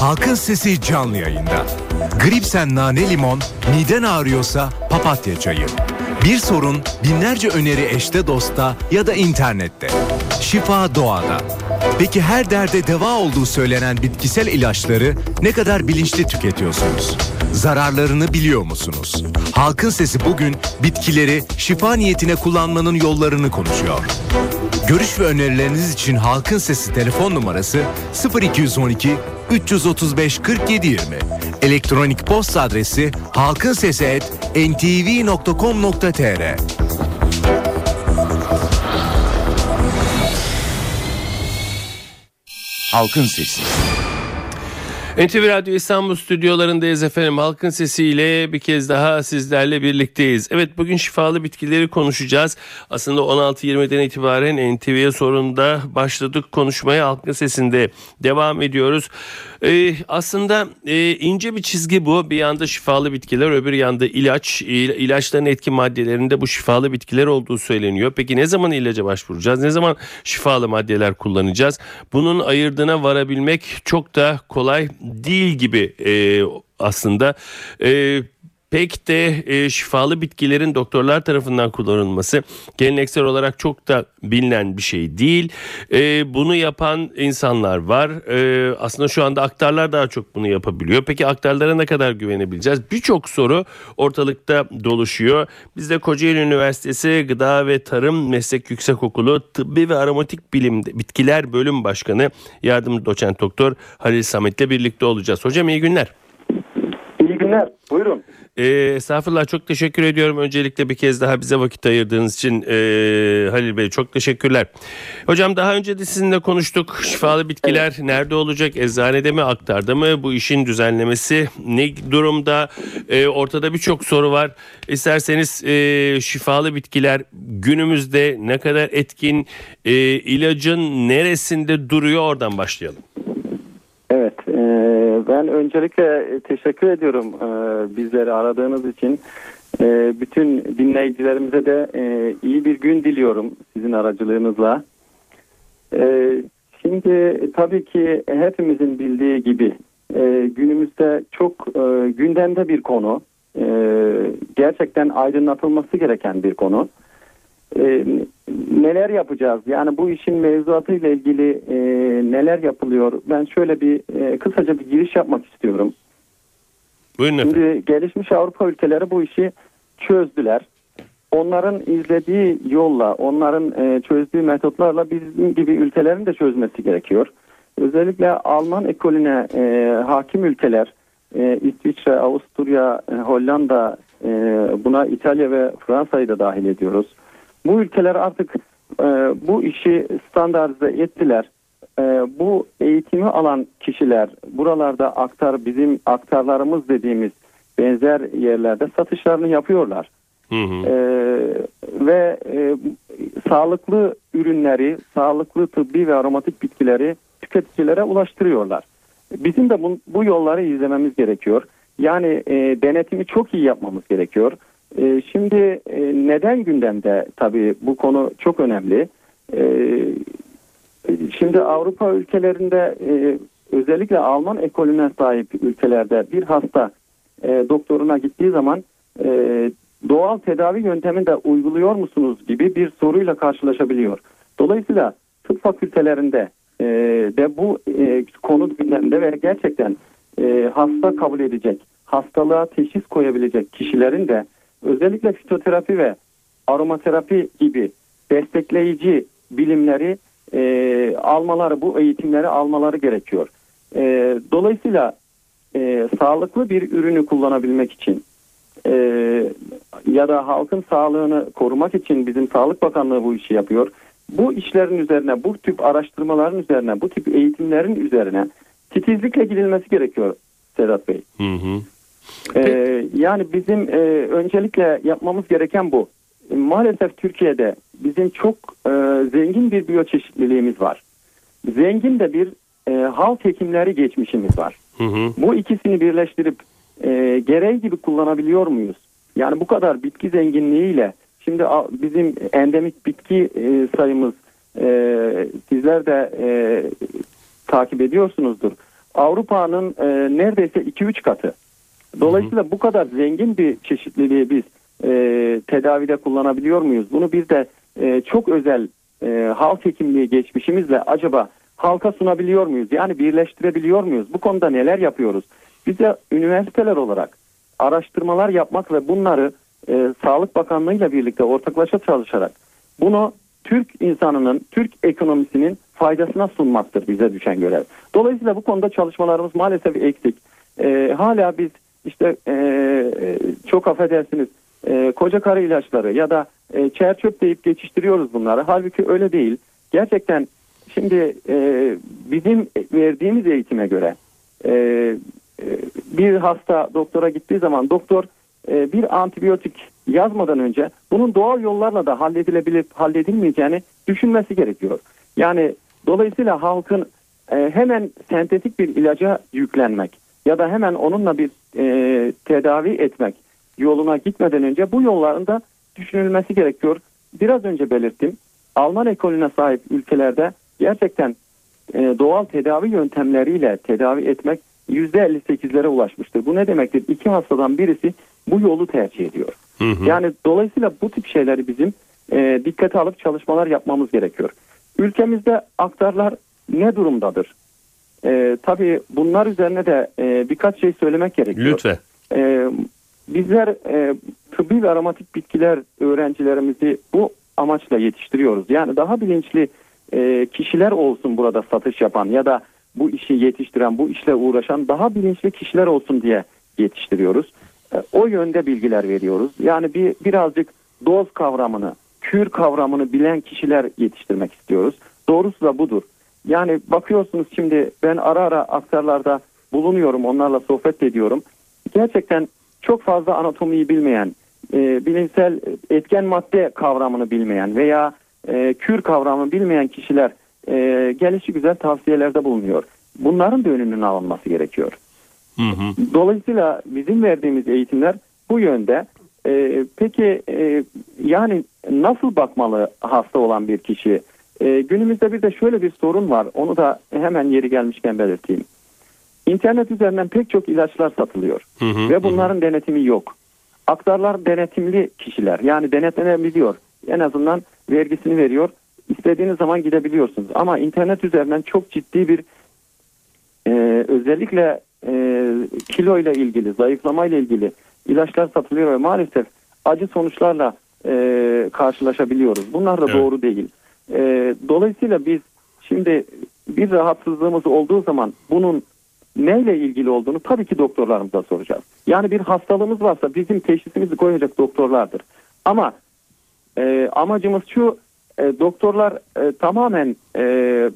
Halkın Sesi canlı yayında. Gripsen nane limon, miden ağrıyorsa papatya çayı. Bir sorun, binlerce öneri eşte dosta ya da internette. Şifa doğada. Peki her derde deva olduğu söylenen bitkisel ilaçları ne kadar bilinçli tüketiyorsunuz? Zararlarını biliyor musunuz? Halkın Sesi bugün bitkileri şifa niyetine kullanmanın yollarını konuşuyor. Görüş ve önerileriniz için Halkın Sesi telefon numarası 0212 335 4720. Elektronik posta adresi halkinsesi@ntv.com.tr. Halkın Sesi. NTV Radyo İstanbul stüdyolarındayız efendim. Halkın Sesi ile bir kez daha sizlerle birlikteyiz. Evet, bugün şifalı bitkileri konuşacağız. Aslında 16.20'den itibaren NTV'ye sorunda başladık konuşmaya. Halkın Sesi'nde devam ediyoruz. Aslında ince bir çizgi bu. Bir yanda şifalı bitkiler, öbür yanda ilaç. İlaçların etki maddelerinde bu şifalı bitkiler olduğu söyleniyor. Peki ne zaman ilaca başvuracağız? Ne zaman şifalı maddeler kullanacağız? Bunun ayırdına varabilmek çok da kolay değil gibi aslında. Pek de şifalı bitkilerin doktorlar tarafından kullanılması geleneksel olarak çok da bilinen bir şey değil. Bunu yapan insanlar var. Aslında şu anda aktarlar daha çok bunu yapabiliyor. Peki aktarlara ne kadar güvenebileceğiz? Birçok soru ortalıkta doluşuyor. Biz de Kocaeli Üniversitesi Gıda ve Tarım Meslek Yüksekokulu Tıbbi ve Aromatik Bilim Bitkiler Bölüm Başkanı Yardımcı Doçent Doktor Halil Samet'le birlikte olacağız. Hocam iyi günler. İyi günler. Buyurun. Estağfurullah, çok teşekkür ediyorum. Öncelikle bir kez daha bize vakit ayırdığınız için Halil Bey çok teşekkürler. Hocam daha önce de sizinle konuştuk. Şifalı bitkiler nerede olacak? Eczanede mi, aktarda mı? Bu işin düzenlemesi ne durumda? Ortada birçok soru var. İsterseniz şifalı bitkiler günümüzde ne kadar etkin? İlacın neresinde duruyor? Oradan başlayalım. Evet, ben öncelikle teşekkür ediyorum bizleri aradığınız için. Bütün dinleyicilerimize de iyi bir gün diliyorum sizin aracılığınızla. Şimdi tabii ki hepimizin bildiği gibi günümüzde çok gündemde bir konu. Gerçekten aydınlatılması gereken bir konu. Neler yapacağız? Yani bu işin mevzuatıyla ilgili neler yapılıyor? Ben şöyle bir kısaca bir giriş yapmak istiyorum. Buyurun efendim. Şimdi gelişmiş Avrupa ülkeleri bu işi çözdüler. Onların izlediği yolla, onların çözdüğü metotlarla bizim gibi ülkelerin de çözmesi gerekiyor. Özellikle Alman ekolüne hakim ülkeler, İsviçre, Avusturya, Hollanda, buna İtalya ve Fransa'yı da dahil ediyoruz. Bu ülkeler artık bu işi standartize ettiler. Bu eğitimi alan kişiler buralarda bizim aktarlarımız dediğimiz benzer yerlerde satışlarını yapıyorlar. Ve sağlıklı ürünleri, sağlıklı tıbbi ve aromatik bitkileri tüketicilere ulaştırıyorlar. Bizim de bu yolları izlememiz gerekiyor. Yani denetimi çok iyi yapmamız gerekiyor. Şimdi neden gündemde? Tabii bu konu çok önemli. Şimdi Avrupa ülkelerinde özellikle Alman ekolüne sahip ülkelerde bir hasta doktoruna gittiği zaman doğal tedavi yöntemini de uyguluyor musunuz gibi bir soruyla karşılaşabiliyor. Dolayısıyla tıp fakültelerinde de bu konu gündemde ve gerçekten hasta kabul edecek, hastalığa teşhis koyabilecek kişilerin de özellikle fitoterapi ve aromaterapi gibi destekleyici bilimleri almaları, bu eğitimleri almaları gerekiyor. Dolayısıyla sağlıklı bir ürünü kullanabilmek için ya da halkın sağlığını korumak için bizim Sağlık Bakanlığı bu işi yapıyor. Bu işlerin üzerine, bu tip araştırmaların üzerine, bu tip eğitimlerin üzerine titizlikle gidilmesi gerekiyor Sedat Bey. Hı hı. Yani bizim öncelikle yapmamız gereken bu. Maalesef Türkiye'de bizim çok zengin bir biyoçeşitliliğimiz var. Zengin de bir halk hekimleri geçmişimiz var. Hı hı. Bu ikisini birleştirip gereği gibi kullanabiliyor muyuz? Yani bu kadar bitki zenginliğiyle şimdi bizim endemik bitki sayımız sizler de takip ediyorsunuzdur. Avrupa'nın neredeyse 2-3 katı. Dolayısıyla bu kadar zengin bir çeşitliliği biz tedavide kullanabiliyor muyuz? Bunu biz de çok özel halk hekimliği geçmişimizle acaba halka sunabiliyor muyuz? Yani birleştirebiliyor muyuz? Bu konuda neler yapıyoruz? Biz de üniversiteler olarak araştırmalar yapmak ve bunları Sağlık Bakanlığı ile birlikte ortaklaşa çalışarak bunu Türk insanının, Türk ekonomisinin faydasına sunmaktır bize düşen görev. Dolayısıyla bu konuda çalışmalarımız maalesef eksik. Hala biz işte çok affedersiniz koca karı ilaçları ya da çerçöp deyip geçiştiriyoruz bunları. Halbuki öyle değil. Gerçekten şimdi bizim verdiğimiz eğitime göre bir hasta doktora gittiği zaman doktor bir antibiyotik yazmadan önce bunun doğal yollarla da halledilebilip halledilmeyeceğini düşünmesi gerekiyor. Yani dolayısıyla halkın hemen sentetik bir ilaca yüklenmek ya da hemen onunla bir tedavi etmek yoluna gitmeden önce bu yolların da düşünülmesi gerekiyor. Biraz önce belirttim. Alman ekolüne sahip ülkelerde gerçekten doğal tedavi yöntemleriyle tedavi etmek %58'lere ulaşmıştır. Bu ne demektir? 2 hastadan birisi bu yolu tercih ediyor. Yani dolayısıyla bu tip şeyleri bizim dikkate alıp çalışmalar yapmamız gerekiyor. Ülkemizde aktarlar ne durumdadır? Tabii bunlar üzerine de birkaç şey söylemek gerekiyor. Lütfen. Bizler tıbbi ve aromatik bitkiler öğrencilerimizi bu amaçla yetiştiriyoruz. Yani daha bilinçli kişiler olsun burada satış yapan ya da bu işi yetiştiren, bu işle uğraşan daha bilinçli kişiler olsun diye yetiştiriyoruz. O yönde bilgiler veriyoruz. Yani birazcık doz kavramını, kür kavramını bilen kişiler yetiştirmek istiyoruz. Doğrusu da budur. Yani bakıyorsunuz şimdi ben ara ara aktarlarda bulunuyorum, onlarla sohbet ediyorum. Gerçekten çok fazla anatomiyi bilmeyen, bilimsel etken madde kavramını bilmeyen veya kür kavramını bilmeyen kişiler gelişigüzel tavsiyelerde bulunuyor. Bunların da önünün alınması gerekiyor. Dolayısıyla bizim verdiğimiz eğitimler bu yönde. Peki yani nasıl bakmalı hasta olan bir kişi? Günümüzde bir de şöyle bir sorun var. Onu da hemen yeri gelmişken belirteyim. İnternet üzerinden pek çok ilaçlar satılıyor. Ve bunların denetimi yok. Aktarlar denetimli kişiler. Yani denetlenebiliyor. En azından vergisini veriyor. İstediğiniz zaman gidebiliyorsunuz. Ama internet üzerinden çok ciddi bir özellikle kilo ile ilgili, zayıflama ile ilgili ilaçlar satılıyor ve maalesef acı sonuçlarla karşılaşabiliyoruz. Bunlar da doğru değil. Dolayısıyla biz şimdi bir rahatsızlığımız olduğu zaman bunun neyle ilgili olduğunu tabii ki doktorlarımıza soracağız. Yani bir hastalığımız varsa bizim teşhisimizi koyacak doktorlardır. Ama amacımız şu, doktorlar tamamen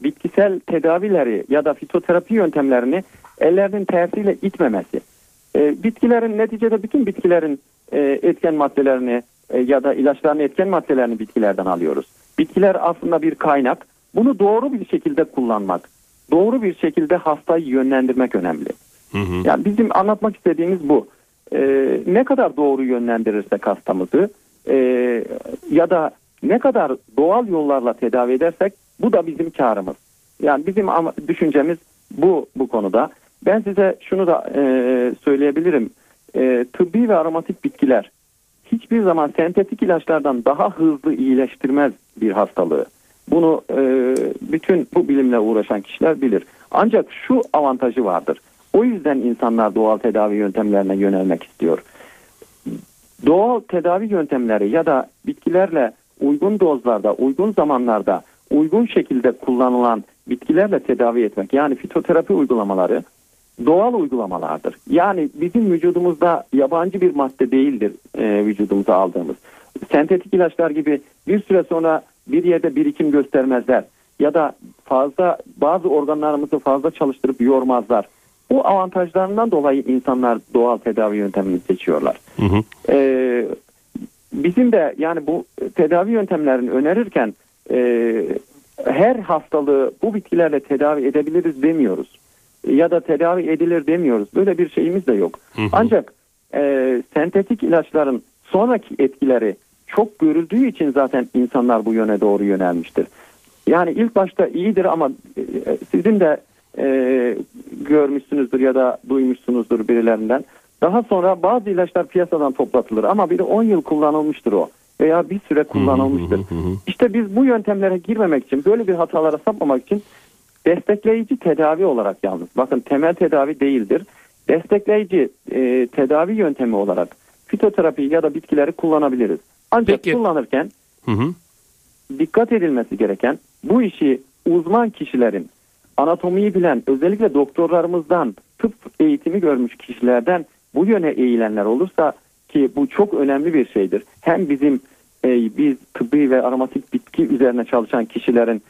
bitkisel tedavileri ya da fitoterapi yöntemlerini ellerinin tersiyle itmemesi. Bitkilerin neticede bütün bitkilerin etken maddelerini ya da ilaçların etken maddelerini bitkilerden alıyoruz. Bitkiler aslında bir kaynak. Bunu doğru bir şekilde kullanmak, doğru bir şekilde hastayı yönlendirmek önemli. Yani bizim anlatmak istediğimiz bu. Ne kadar doğru yönlendirirsek hastamızı ya da ne kadar doğal yollarla tedavi edersek bu da bizim karımız. Yani bizim düşüncemiz bu konuda. Ben size şunu da söyleyebilirim. Tıbbi ve aromatik bitkiler hiçbir zaman sentetik ilaçlardan daha hızlı iyileştirmez bir hastalığı. Bunu bütün bu bilimle uğraşan kişiler bilir. Ancak şu avantajı vardır. O yüzden insanlar doğal tedavi yöntemlerine yönelmek istiyor. Doğal tedavi yöntemleri ya da bitkilerle uygun dozlarda, uygun zamanlarda, uygun şekilde kullanılan bitkilerle tedavi etmek, yani fitoterapi uygulamaları doğal uygulamalardır. Yani bizim vücudumuzda yabancı bir madde değildir vücudumuza aldığımız. Sentetik ilaçlar gibi bir süre sonra bir yerde birikim göstermezler ya da fazla bazı organlarımızı fazla çalıştırıp yormazlar. Bu avantajlarından dolayı insanlar doğal tedavi yöntemini seçiyorlar. Bizim de yani bu tedavi yöntemlerini önerirken her hastalığı bu bitkilerle tedavi edebiliriz demiyoruz. Ya da tedavi edilir demiyoruz. Böyle bir şeyimiz de yok. Ancak sentetik ilaçların sonraki etkileri çok görüldüğü için zaten insanlar bu yöne doğru yönelmiştir. Yani ilk başta iyidir ama sizin de görmüşsünüzdür ya da duymuşsunuzdur birilerinden. Daha sonra bazı ilaçlar piyasadan toplatılır ama biri 10 yıl kullanılmıştır o veya bir süre kullanılmıştır. İşte biz bu yöntemlere girmemek için, böyle bir hatalara sapmamak için destekleyici tedavi olarak, yalnız bakın temel tedavi değildir, destekleyici tedavi yöntemi olarak fitoterapi ya da bitkileri kullanabiliriz. Ancak peki, kullanırken dikkat edilmesi gereken, bu işi uzman kişilerin, anatomiyi bilen, özellikle doktorlarımızdan, tıp eğitimi görmüş kişilerden bu yöne eğilenler olursa, ki bu çok önemli bir şeydir. Hem bizim biz tıbbi ve aromatik bitki üzerine çalışan kişilerin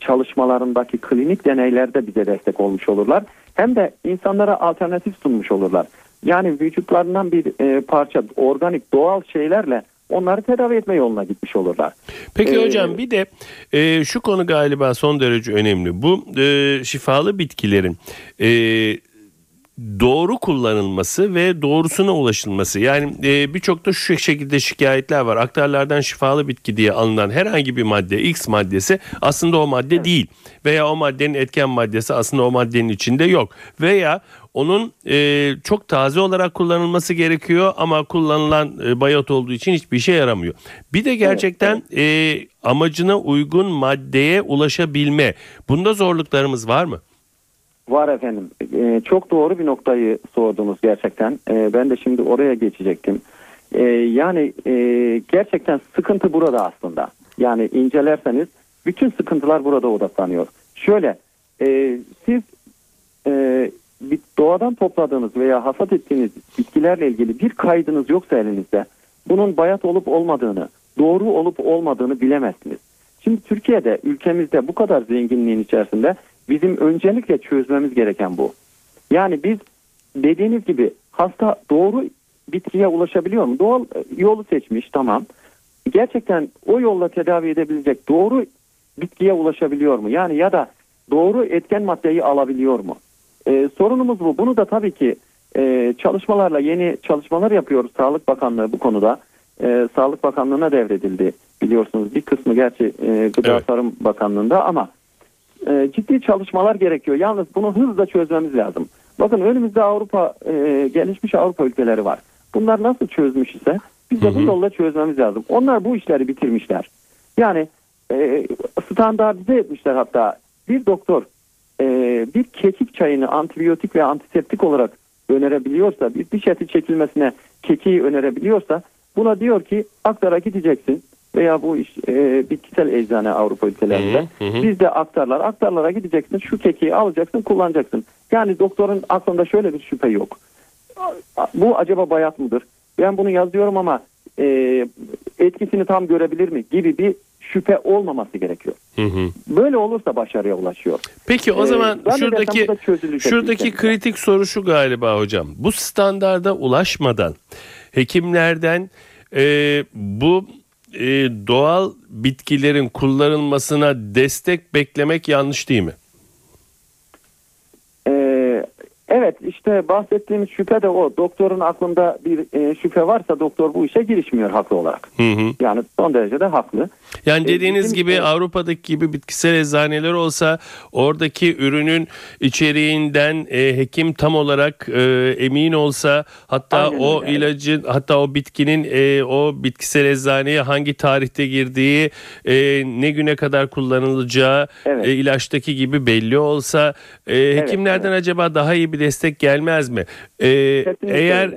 çalışmalarındaki klinik deneylerde bize destek olmuş olurlar. Hem de insanlara alternatif sunmuş olurlar. Yani vücutlarından bir parça organik, doğal şeylerle onları tedavi etme yoluna gitmiş olurlar. Peki hocam, bir de şu konu galiba son derece önemli. Bu şifalı bitkilerin doğru kullanılması ve doğrusuna ulaşılması. Yani birçok da şu şekilde şikayetler var. Aktarlardan şifalı bitki diye alınan herhangi bir madde, X maddesi aslında o madde değil. Veya o maddenin etken maddesi aslında o maddenin içinde yok. Veya onun çok taze olarak kullanılması gerekiyor ama kullanılan bayat olduğu için hiçbir işe yaramıyor. Bir de gerçekten amacına uygun maddeye ulaşabilme. Bunda zorluklarımız var mı? Var efendim. Çok doğru bir noktayı sordunuz gerçekten. Ben de şimdi oraya geçecektim. Yani gerçekten sıkıntı burada aslında. Yani incelerseniz bütün sıkıntılar burada odaklanıyor. Şöyle, siz doğadan topladığınız veya hasat ettiğiniz bitkilerle ilgili bir kaydınız yoksa elinizde, bunun bayat olup olmadığını, doğru olup olmadığını bilemezsiniz. Şimdi Türkiye'de, ülkemizde bu kadar zenginliğin içerisinde bizim öncelikle çözmemiz gereken bu. Yani biz dediğiniz gibi, hasta doğru bitkiye ulaşabiliyor mu? Doğal yolu seçmiş, tamam. Gerçekten o yolla tedavi edebilecek doğru bitkiye ulaşabiliyor mu? Yani ya da doğru etken maddeyi alabiliyor mu? Sorunumuz bu. Bunu da tabii ki çalışmalarla, yeni çalışmalar yapıyoruz. Sağlık Bakanlığı bu konuda. Sağlık Bakanlığı'na devredildi biliyorsunuz. Bir kısmı gerçi Gıda Tarım Bakanlığı'nda ama ciddi çalışmalar gerekiyor. Yalnız bunu hızla çözmemiz lazım. Bakın önümüzde Avrupa, gelişmiş Avrupa ülkeleri var. Bunlar nasıl çözmüş ise biz de bu yolla çözmemiz lazım. Onlar bu işleri bitirmişler. Yani standartize etmişler hatta. Bir doktor bir kekik çayını antibiyotik ve antiseptik olarak önerebiliyorsa, bir diş eti çekilmesine kekiği önerebiliyorsa, buna diyor ki aktara gideceksin. Veya bu iş, bitkisel eczane Avrupa ülkelerinde. Bizde aktarlara gideceksin, şu kekiği alacaksın, kullanacaksın. Yani doktorun aklında şöyle bir şüphe yok. Bu acaba bayat mıdır? Ben bunu yazıyorum ama etkisini tam görebilir mi? Gibi bir şüphe olmaması gerekiyor. Böyle olursa başarıya ulaşıyor. Peki o zaman şuradaki kritik soru şu galiba hocam. Bu standarda ulaşmadan hekimlerden bu doğal bitkilerin kullanılmasına destek beklemek yanlış değil mi? Evet, işte bahsettiğimiz şüphe de o. Doktorun aklında bir şüphe varsa doktor bu işe girişmiyor haklı olarak. Yani son derece de haklı. Yani dediğiniz gibi Avrupa'daki gibi bitkisel eczaneler olsa, oradaki ürünün içeriğinden hekim tam olarak emin olsa, hatta o ilacın, hatta o bitkinin o bitkisel eczaneye hangi tarihte girdiği, ne güne kadar kullanılacağı ilaçtaki gibi belli olsa, hekimlerden acaba daha iyi bir destek gelmez mi? Eğer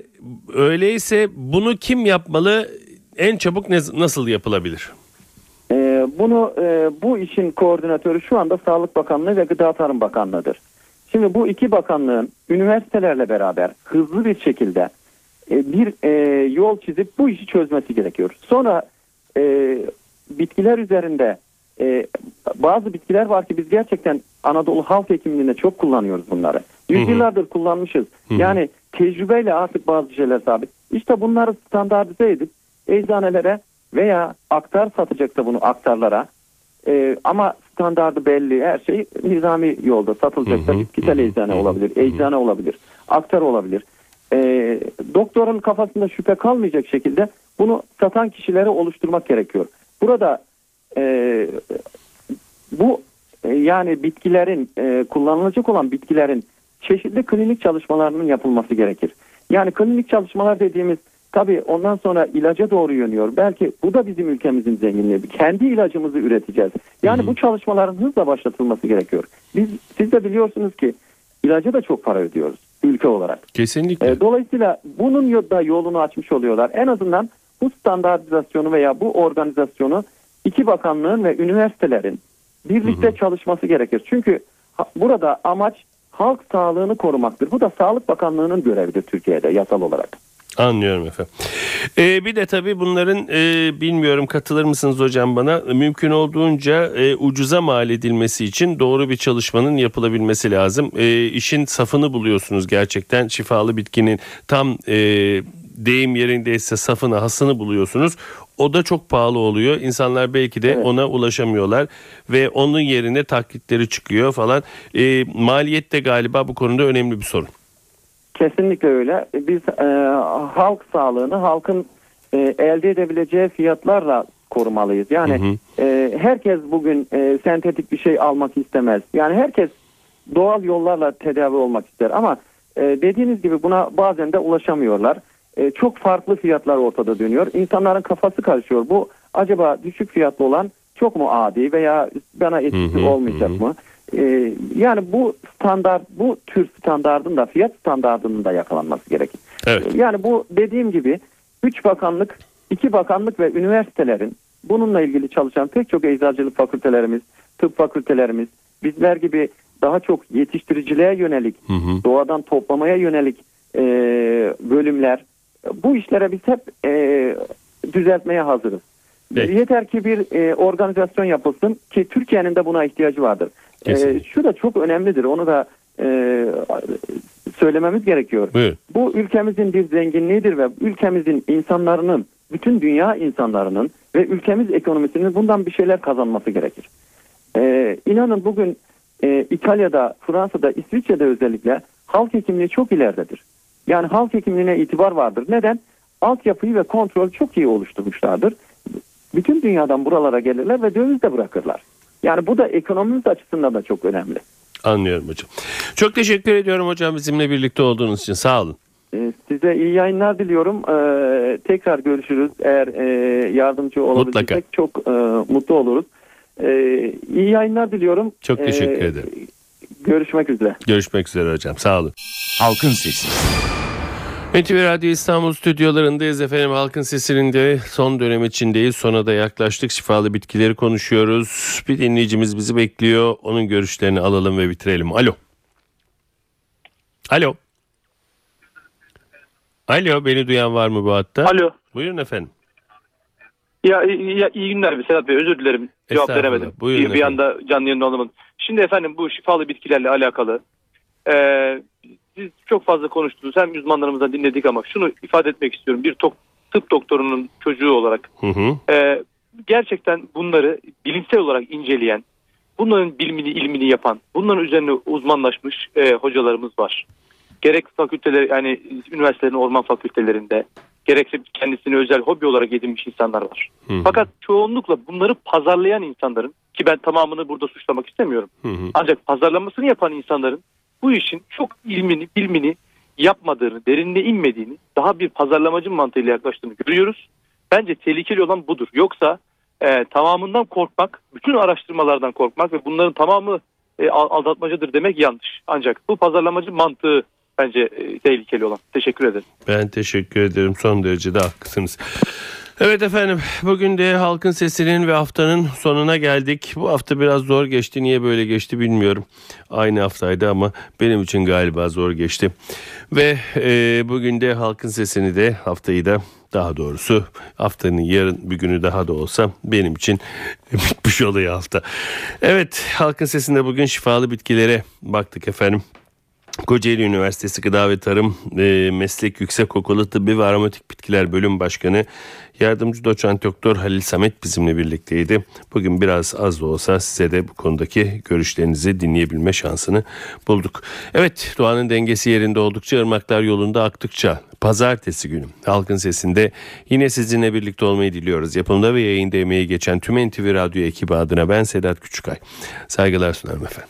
öyleyse bunu kim yapmalı? En çabuk nasıl yapılabilir? Bunu bu işin koordinatörü şu anda Sağlık Bakanlığı ve Gıda Tarım Bakanlığı'dır. Şimdi bu iki bakanlığın üniversitelerle beraber hızlı bir şekilde bir yol çizip bu işi çözmesi gerekiyor. Sonra bitkiler üzerinde bazı bitkiler var ki biz gerçekten Anadolu halk hekimliğinde çok kullanıyoruz bunları. Yüzyıllardır kullanmışız. Yani tecrübeyle artık bazı şeyler sabit. İşte bunları standartize edip eczanelere veya aktar satacaksa bunu aktarlara, ama standardı belli, her şey nizami yolda satılacaksa bitkisel eczane olabilir, eczane olabilir, aktar olabilir. Doktorun kafasında şüphe kalmayacak şekilde bunu satan kişilere oluşturmak gerekiyor. Burada bu yani bitkilerin, kullanılacak olan bitkilerin çeşitli klinik çalışmalarının yapılması gerekir. Yani klinik çalışmalar dediğimiz tabii ondan sonra ilaca doğru yönüyor. Belki bu da bizim ülkemizin zenginliği. Kendi ilacımızı üreteceğiz. Yani bu çalışmaların hızla başlatılması gerekiyor. Siz de biliyorsunuz ki ilaca da çok para ödüyoruz ülke olarak. Kesinlikle. Dolayısıyla bunun da yolunu açmış oluyorlar. En azından bu standartizasyonu veya bu organizasyonu iki bakanlığın ve üniversitelerin birlikte çalışması gerekir. Çünkü burada amaç halk sağlığını korumaktır. Bu da Sağlık Bakanlığı'nın görevidir Türkiye'de yasal olarak. Anlıyorum efendim. Bir de tabii bunların bilmiyorum katılır mısınız hocam bana, mümkün olduğunca ucuza mal edilmesi için doğru bir çalışmanın yapılabilmesi lazım. İşin safını buluyorsunuz gerçekten, şifalı bitkinin tam deyim yerindeyse safını, hasını buluyorsunuz. O da çok pahalı oluyor. İnsanlar belki de ona ulaşamıyorlar ve onun yerine taklitleri çıkıyor falan. Maliyet de galiba bu konuda önemli bir sorun. Kesinlikle öyle. Biz halk sağlığını halkın elde edebileceği fiyatlarla korumalıyız. Yani herkes bugün sentetik bir şey almak istemez. Yani herkes doğal yollarla tedavi olmak ister ama dediğiniz gibi buna bazen de ulaşamıyorlar. Çok farklı fiyatlar ortada dönüyor. İnsanların kafası karışıyor. Bu acaba düşük fiyatlı olan çok mu adi veya bana etkisi olmayacak mı? Yani bu standart, bu tür standardın da fiyat standardının da yakalanması gerekir. Evet. Yani bu dediğim gibi 3 bakanlık, 2 bakanlık ve üniversitelerin bununla ilgili çalışan pek çok eczacılık fakültelerimiz, tıp fakültelerimiz, bizler gibi daha çok yetiştiriciliğe yönelik, doğadan toplamaya yönelik bölümler, bu işlere biz hep düzeltmeye hazırız. Peki. Yeter ki bir organizasyon yapılsın ki Türkiye'nin de buna ihtiyacı vardır. Şu da çok önemlidir. Onu da söylememiz gerekiyor. Buyur. Bu ülkemizin bir zenginliğidir ve ülkemizin insanlarının, bütün dünya insanlarının ve ülkemiz ekonomisinin bundan bir şeyler kazanması gerekir. İnanın bugün İtalya'da, Fransa'da, İsviçre'de özellikle halk hekimliği çok ileridedir. Yani halk hekimliğine itibar vardır. Neden? Altyapıyı ve kontrol çok iyi oluşturmuşlardır. Bütün dünyadan buralara gelirler ve döviz de bırakırlar. Yani bu da ekonomimiz açısından da çok önemli. Anlıyorum hocam. Çok teşekkür ediyorum hocam bizimle birlikte olduğunuz için. Sağ olun. Size iyi yayınlar diliyorum. Tekrar görüşürüz. Eğer yardımcı olabilirsek çok mutlu oluruz. İyi yayınlar diliyorum. Çok teşekkür ederim. Görüşmek üzere. Görüşmek üzere hocam. Sağ olun. Halkın Sesi. NTV Radyo İstanbul stüdyolarındayız efendim. Halkın Sesi'nin de son dönem içindeyiz. Sona da yaklaştık. Şifalı bitkileri konuşuyoruz. Bir dinleyicimiz bizi bekliyor. Onun görüşlerini alalım ve bitirelim. Alo. Alo. Alo, beni duyan var mı bu hatta? Alo. Buyurun efendim. Ya iyi günler Sedat Bey, özür dilerim. Cevap veremedim. Buyurun bir anda canlı yayında olamadım. Şimdi efendim bu şifalı bitkilerle alakalı... Biz çok fazla konuştunuz. Hem uzmanlarımızdan dinledik ama şunu ifade etmek istiyorum. Bir tıp doktorunun çocuğu olarak gerçekten bunları bilimsel olarak inceleyen, bunların bilimini, ilmini yapan, bunların üzerine uzmanlaşmış hocalarımız var. Gerek fakülteler, yani üniversitelerin orman fakültelerinde, gerekse kendisini özel hobi olarak edinmiş insanlar var. Hı-hı. Fakat çoğunlukla bunları pazarlayan insanların, ki ben tamamını burada suçlamak istemiyorum. Hı-hı. Ancak pazarlamasını yapan insanların bu işin çok ilmini, bilmini yapmadığını, derinine inmediğini, daha bir pazarlamacı mantığıyla yaklaştığını görüyoruz. Bence tehlikeli olan budur. Yoksa tamamından korkmak, bütün araştırmalardan korkmak ve bunların tamamı aldatmacadır demek yanlış. Ancak bu pazarlamacı mantığı bence tehlikeli olan. Teşekkür ederim. Ben teşekkür ederim. Son derece de haklısınız. Evet efendim, bugün de Halkın Sesi'nin ve haftanın sonuna geldik. Bu hafta biraz zor geçti. Niye böyle geçti bilmiyorum. Aynı haftaydı ama benim için galiba zor geçti. Ve bugün de Halkın Sesi'ni de, haftayı da, daha doğrusu haftanın yarın bir günü daha da olsa benim için bitmiş oluyor hafta. Evet, Halkın Sesi'nde bugün şifalı bitkilere baktık efendim. Kocaeli Üniversitesi Gıda ve Tarım Meslek Yüksekokulu Tıbbi ve Aromatik Bitkiler Bölüm Başkanı Yardımcı Doçent Doktor Halil Samet bizimle birlikteydi. Bugün biraz az da olsa size de bu konudaki görüşlerinizi dinleyebilme şansını bulduk. Evet, doğanın dengesi yerinde oldukça, ırmaklar yolunda aktıkça Pazartesi günü Halkın Sesi'nde yine sizinle birlikte olmayı diliyoruz. Yapımda ve yayında emeği geçen tüm NTV Radyo ekibi adına ben Sedat Küçükay. Saygılar sunarım efendim.